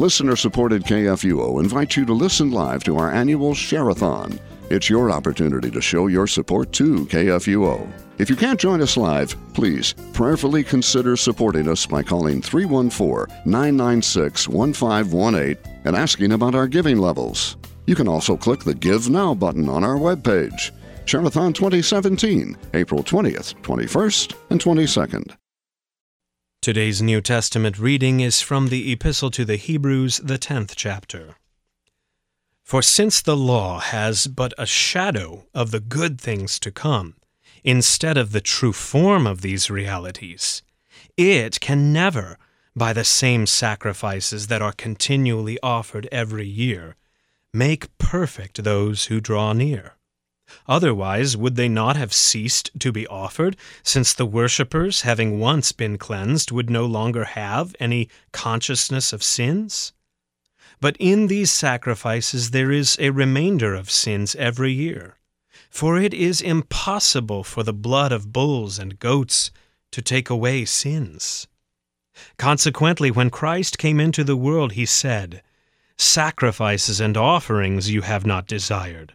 Listener-supported KFUO invites you to listen live to our annual Share-a-thon. It's your opportunity to show your support to KFUO. If you can't join us live, please prayerfully consider supporting us by calling 314-996-1518 and asking about our giving levels. You can also click the Give Now button on our webpage. Share-a-thon 2017, April 20th, 21st, and 22nd. Today's New Testament reading is from the Epistle to the Hebrews, the 10th chapter. For since the law has but a shadow of the good things to come, instead of the true form of these realities, it can never, by the same sacrifices that are continually offered every year, make perfect those who draw near. Otherwise, would they not have ceased to be offered, since the worshippers, having once been cleansed, would no longer have any consciousness of sins? But in these sacrifices there is a remainder of sins every year, for it is impossible for the blood of bulls and goats to take away sins. Consequently, when Christ came into the world, he said, "Sacrifices and offerings you have not desired,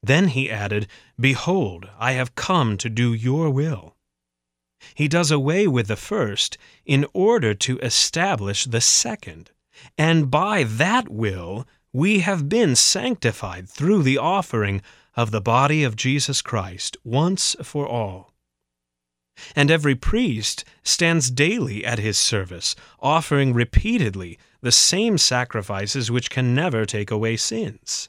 then he added, "Behold, I have come to do your will." He does away with the first in order to establish the second, and by that will we have been sanctified through the offering of the body of Jesus Christ once for all. And every priest stands daily at his service, offering repeatedly the same sacrifices which can never take away sins.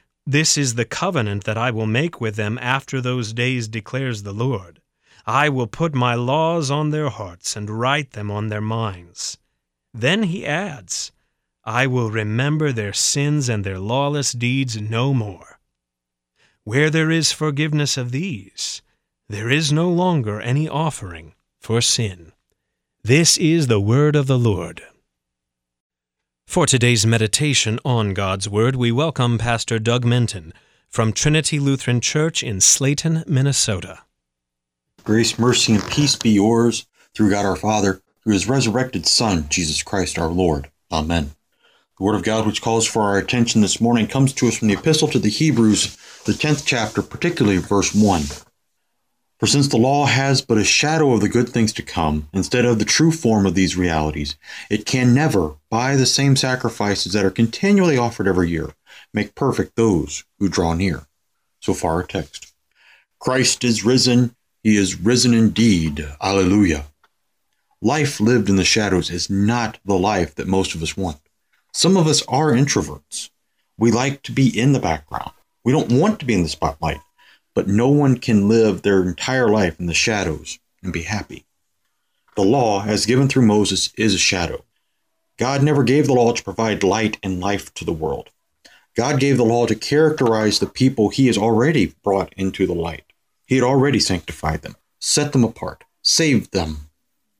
"This is the covenant that I will make with them after those days, declares the Lord. I will put my laws on their hearts and write them on their minds." Then he adds, "I will remember their sins and their lawless deeds no more." Where there is forgiveness of these, there is no longer any offering for sin. This is the word of the Lord. For today's meditation on God's Word, we welcome Pastor Doug Minton from Trinity Lutheran Church in Slayton, Minnesota. Grace, mercy, and peace be yours through God our Father, through His resurrected Son, Jesus Christ our Lord. Amen. The Word of God which calls for our attention this morning comes to us from the Epistle to the Hebrews, the 10th chapter, particularly verse 1. For since the law has but a shadow of the good things to come, instead of the true form of these realities, it can never, by the same sacrifices that are continually offered every year, make perfect those who draw near. So far our text. Christ is risen. He is risen indeed. Alleluia. Life lived in the shadows is not the life that most of us want. Some of us are introverts. We like to be in the background. We don't want to be in the spotlight. But no one can live their entire life in the shadows and be happy. The law, as given through Moses, is a shadow. God never gave the law to provide light and life to the world. God gave the law to characterize the people he has already brought into the light. He had already sanctified them, set them apart, saved them.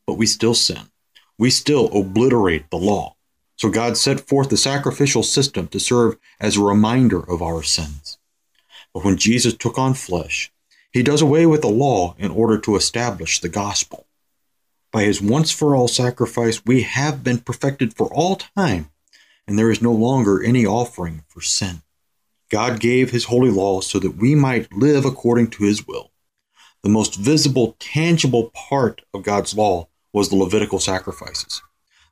But we still sin. We still obliterate the law. So God set forth the sacrificial system to serve as a reminder of our sins. But when Jesus took on flesh, he does away with the law in order to establish the gospel. By his once-for-all sacrifice, we have been perfected for all time, and there is no longer any offering for sin. God gave his holy law so that we might live according to his will. The most visible, tangible part of God's law was the Levitical sacrifices.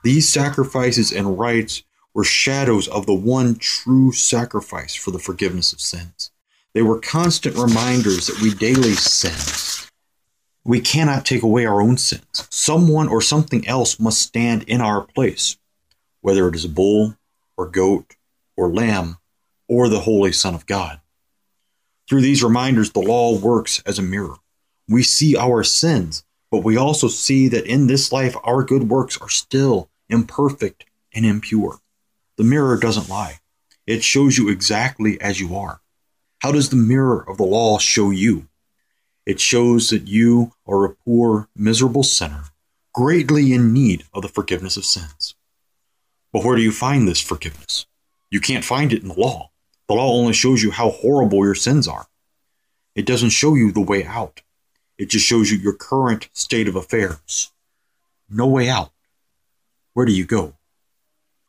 These sacrifices and rites were shadows of the one true sacrifice for the forgiveness of sins. They were constant reminders that we daily sin. We cannot take away our own sins. Someone or something else must stand in our place, whether it is a bull or goat or lamb or the Holy Son of God. Through these reminders, the law works as a mirror. We see our sins, but we also see that in this life, our good works are still imperfect and impure. The mirror doesn't lie. It shows you exactly as you are. How does the mirror of the law show you? It shows that you are a poor, miserable sinner, greatly in need of the forgiveness of sins. But where do you find this forgiveness? You can't find it in the law. The law only shows you how horrible your sins are. It doesn't show you the way out. It just shows you your current state of affairs. No way out. Where do you go?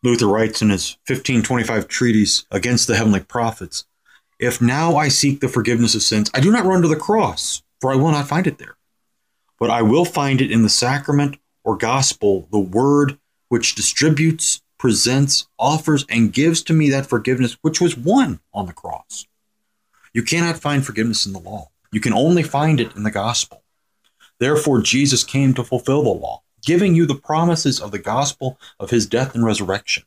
Luther writes in his 1525 treatise against the heavenly prophets, "If now I seek the forgiveness of sins, I do not run to the cross, for I will not find it there. But I will find it in the sacrament or gospel, the word which distributes, presents, offers, and gives to me that forgiveness which was won on the cross." You cannot find forgiveness in the law. You can only find it in the gospel. Therefore, Jesus came to fulfill the law, giving you the promises of the gospel of his death and resurrection.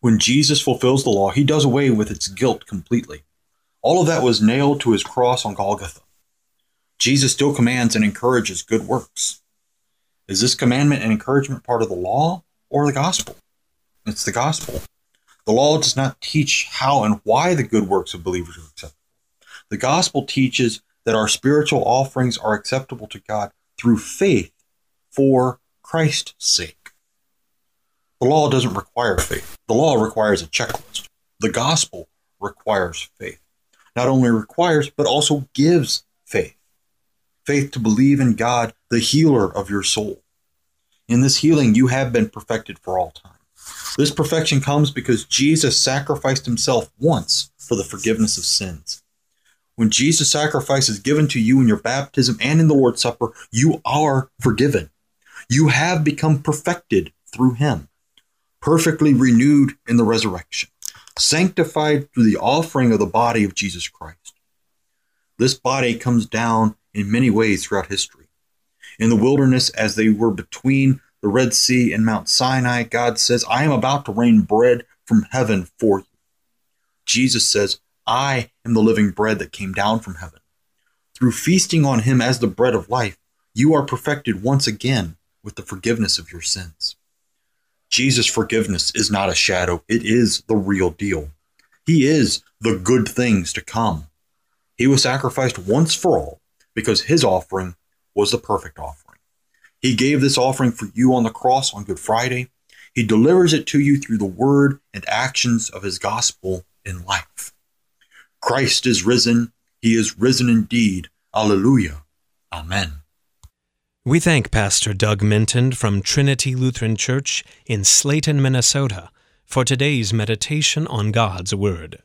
When Jesus fulfills the law, he does away with its guilt completely. All of that was nailed to his cross on Golgotha. Jesus still commands and encourages good works. Is this commandment and encouragement part of the law or the gospel? It's the gospel. The law does not teach how and why the good works of believers are acceptable. The gospel teaches that our spiritual offerings are acceptable to God through faith for Christ's sake. The law doesn't require faith. The law requires a checklist. The gospel requires faith. Not only requires, but also gives faith. Faith to believe in God, the healer of your soul. In this healing, you have been perfected for all time. This perfection comes because Jesus sacrificed himself once for the forgiveness of sins. When Jesus' sacrifice is given to you in your baptism and in the Lord's Supper, you are forgiven. You have become perfected through him, perfectly renewed in the resurrection, sanctified through the offering of the body of Jesus Christ. This body comes down in many ways throughout history. In the wilderness, as they were between the Red Sea and Mount Sinai, God says, "I am about to rain bread from heaven for you." Jesus says, "I am the living bread that came down from heaven." Through feasting on him as the bread of life, you are perfected once again with the forgiveness of your sins. Jesus' forgiveness is not a shadow. It is the real deal. He is the good things to come. He was sacrificed once for all because his offering was the perfect offering. He gave this offering for you on the cross on Good Friday. He delivers it to you through the word and actions of his gospel in life. Christ is risen. He is risen indeed. Alleluia. Amen. We thank Pastor Doug Minton from Trinity Lutheran Church in Slayton, Minnesota, for today's meditation on God's Word.